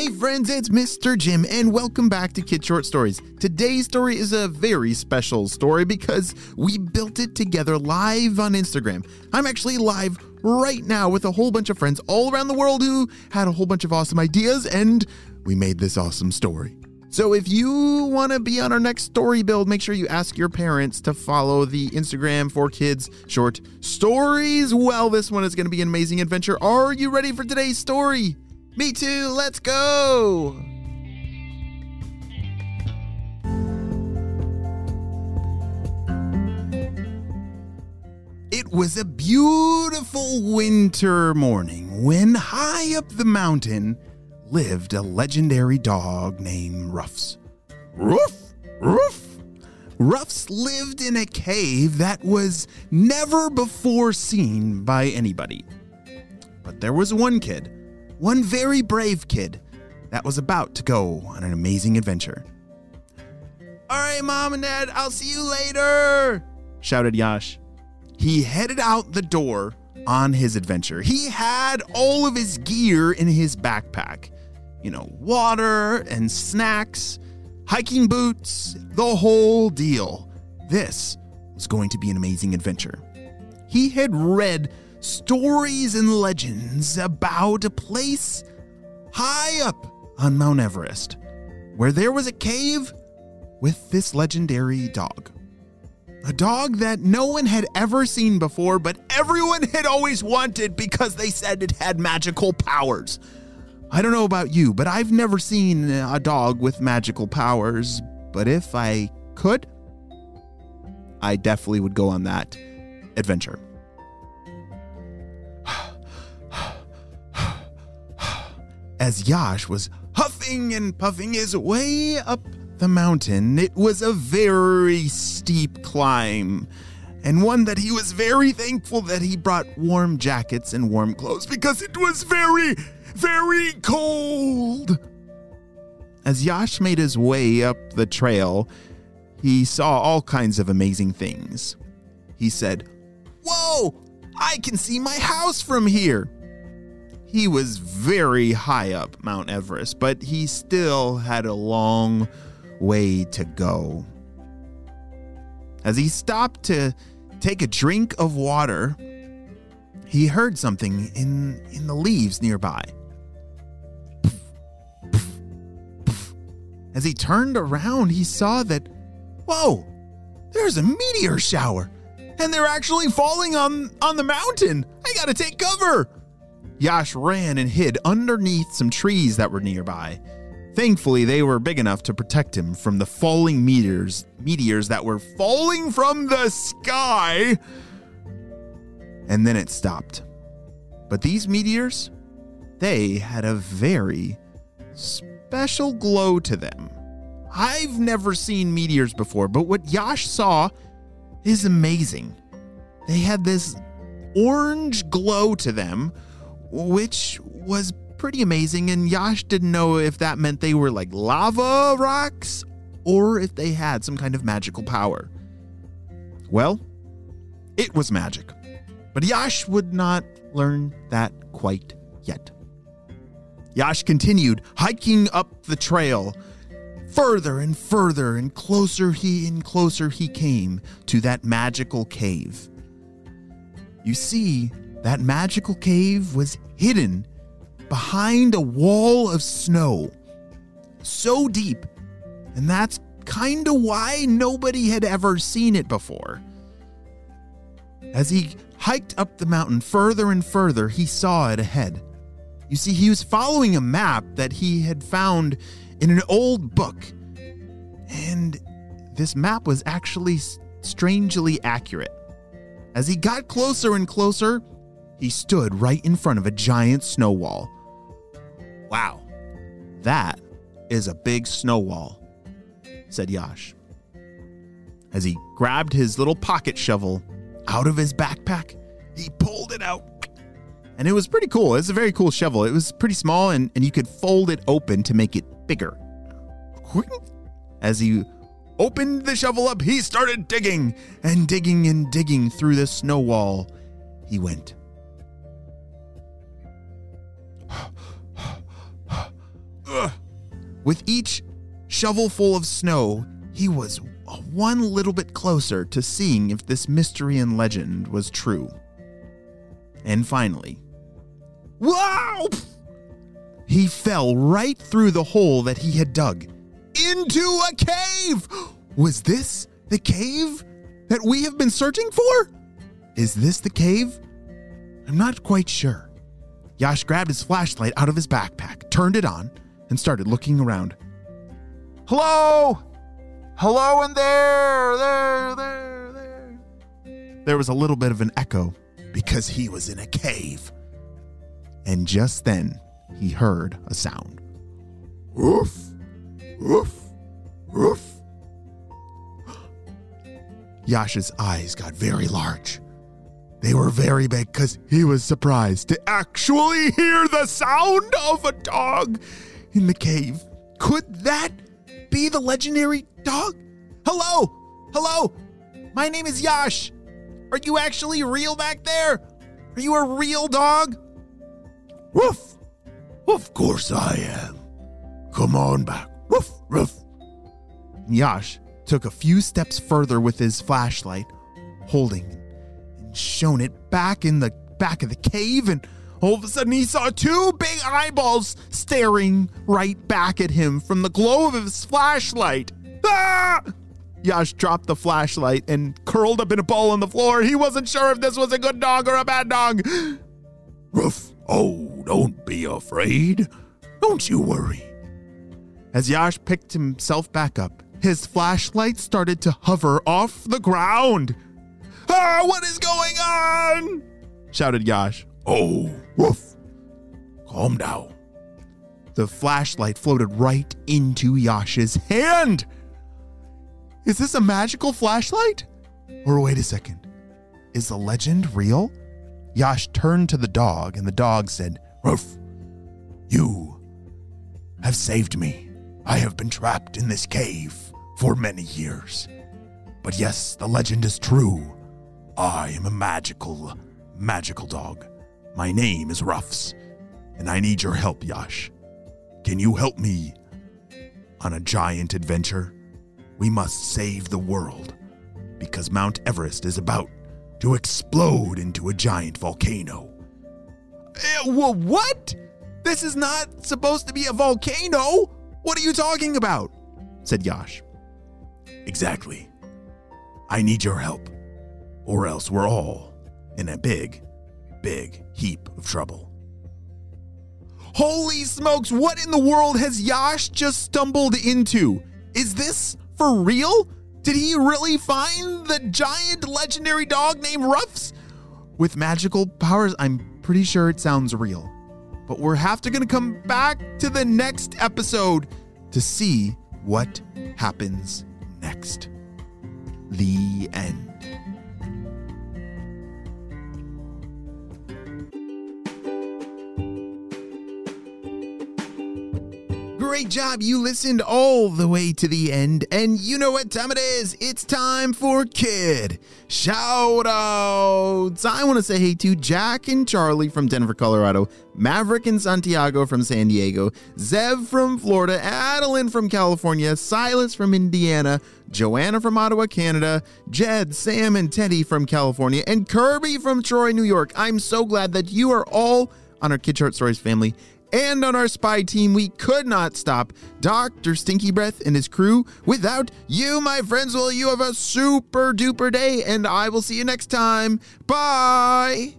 Hey friends, it's Mr. Jim and welcome back to Kids Short Stories. Today's story is a very special story because we built it together live on Instagram. I'm actually live right now with a whole bunch of friends all around the world who had a whole bunch of awesome ideas and we made this awesome story. So if you want to be on our next story build, make sure you ask your parents to follow the Instagram for Kids Short Stories. Well, this one is going to be an amazing adventure. Are you ready for today's story? Me too, let's go! It was a beautiful winter morning when high up the mountain lived a legendary dog named Ruffs. Ruff! Ruff! Ruffs lived in a cave that was never before seen by anybody. But there was one kid. One very brave kid that was about to go on an amazing adventure. "All right, Mom and Dad, I'll see you later," shouted Yash. He headed out the door on his adventure. He had all of his gear in his backpack. You know, water and snacks, hiking boots, the whole deal. This was going to be an amazing adventure. He had read stories and legends about a place high up on Mount Everest where there was a cave with this legendary dog. A dog that no one had ever seen before, but everyone had always wanted because they said it had magical powers. I don't know about you, but I've never seen a dog with magical powers, but if I could, I definitely would go on that adventure. As Yash was huffing and puffing his way up the mountain, it was a very steep climb, and one that he was very thankful that he brought warm jackets and warm clothes because it was very, very cold. As Yash made his way up the trail, he saw all kinds of amazing things. He said, "Whoa, I can see my house from here." He was very high up Mount Everest, but he still had a long way to go. As he stopped to take a drink of water, he heard something in the leaves nearby. Poof, poof, poof. As he turned around, he saw that, whoa, there's a meteor shower, and they're actually falling on the mountain. I gotta take cover. Yash ran and hid underneath some trees that were nearby. Thankfully, they were big enough to protect him from the falling meteors that were falling from the sky. And then it stopped. But these meteors, they had a very special glow to them. I've never seen meteors before, but what Yash saw is amazing. They had this orange glow to them, which was pretty amazing, and Yash didn't know if that meant they were like lava rocks or if they had some kind of magical power. Well, it was magic, but Yash would not learn that quite yet. Yash continued hiking up the trail. Further and closer he came to that magical cave. You see, that magical cave was hidden behind a wall of snow, so deep, and that's kind of why nobody had ever seen it before. As he hiked up the mountain further and further, he saw it ahead. You see, he was following a map that he had found in an old book, and this map was actually strangely accurate. As he got closer and closer, he stood right in front of a giant snow wall. "Wow, that is a big snow wall," said Yash. As he grabbed his little pocket shovel out of his backpack, he pulled it out. And it was pretty cool. It's a very cool shovel. It was pretty small, and you could fold it open to make it bigger. As he opened the shovel up, he started digging and digging and digging through the snow wall. He went. With each shovelful of snow, he was one little bit closer to seeing if this mystery and legend was true. And finally, wow! He fell right through the hole that he had dug, into a cave! Was this the cave that we have been searching for? Is this the cave? I'm not quite sure. Yash grabbed his flashlight out of his backpack, turned it on, and started looking around. Hello! Hello in there! There! There was a little bit of an echo because he was in a cave. And just then, he heard a sound. Woof! Woof! Woof! Yasha's eyes got very large. They were very big because he was surprised to actually hear the sound of a dog in the cave. Could that be the legendary dog? Hello! Hello! My name is Yash. Are you actually real back there? Are you a real dog? Woof! Of course I am. Come on back. Woof! Woof! Yash took a few steps further with his flashlight, holding it and shone it back in the back of the cave, and all of a sudden he saw two big eyeballs staring right back at him from the glow of his flashlight. Ah! Yash dropped the flashlight and curled up in a ball on the floor. He wasn't sure if this was a good dog or a bad dog. Ruff, oh, don't be afraid. Don't you worry. As Yash picked himself back up, his flashlight started to hover off the ground. Ah, what is going on? Shouted Yash. Oh, woof. Calm down. The flashlight floated right into Yash's hand. Is this a magical flashlight? Or wait a second. Is the legend real? Yash turned to the dog and the dog said, Ruff, you have saved me. I have been trapped in this cave for many years. But yes, the legend is true. I am a magical dog. My name is Ruffs, and I need your help, Yash. Can you help me on a giant adventure? We must save the world, because Mount Everest is about to explode into a giant volcano. What? This is not supposed to be a volcano! What are you talking about? Said Yash. Exactly. I need your help, or else we're all in a big heap of trouble. Holy smokes, what in the world has Yash just stumbled into? Is this for real? Did he really find the giant legendary dog named Ruffs? With magical powers, I'm pretty sure it sounds real. But we're gonna come back to the next episode to see what happens next. The end. Great job. You listened all the way to the end, and you know what time it is. It's time for Kid Shout Outs. I want to say hey to Jack and Charlie from Denver, Colorado, Maverick and Santiago from San Diego, Zev from Florida, Adeline from California, Silas from Indiana, Joanna from Ottawa, Canada, Jed, Sam, and Teddy from California, and Kirby from Troy, New York. I'm so glad that you are all on our Kid Short Stories family. And on our spy team, we could not stop Dr. Stinky Breath and his crew without you, my friends. Well, you have a super duper day, and I will see you next time. Bye!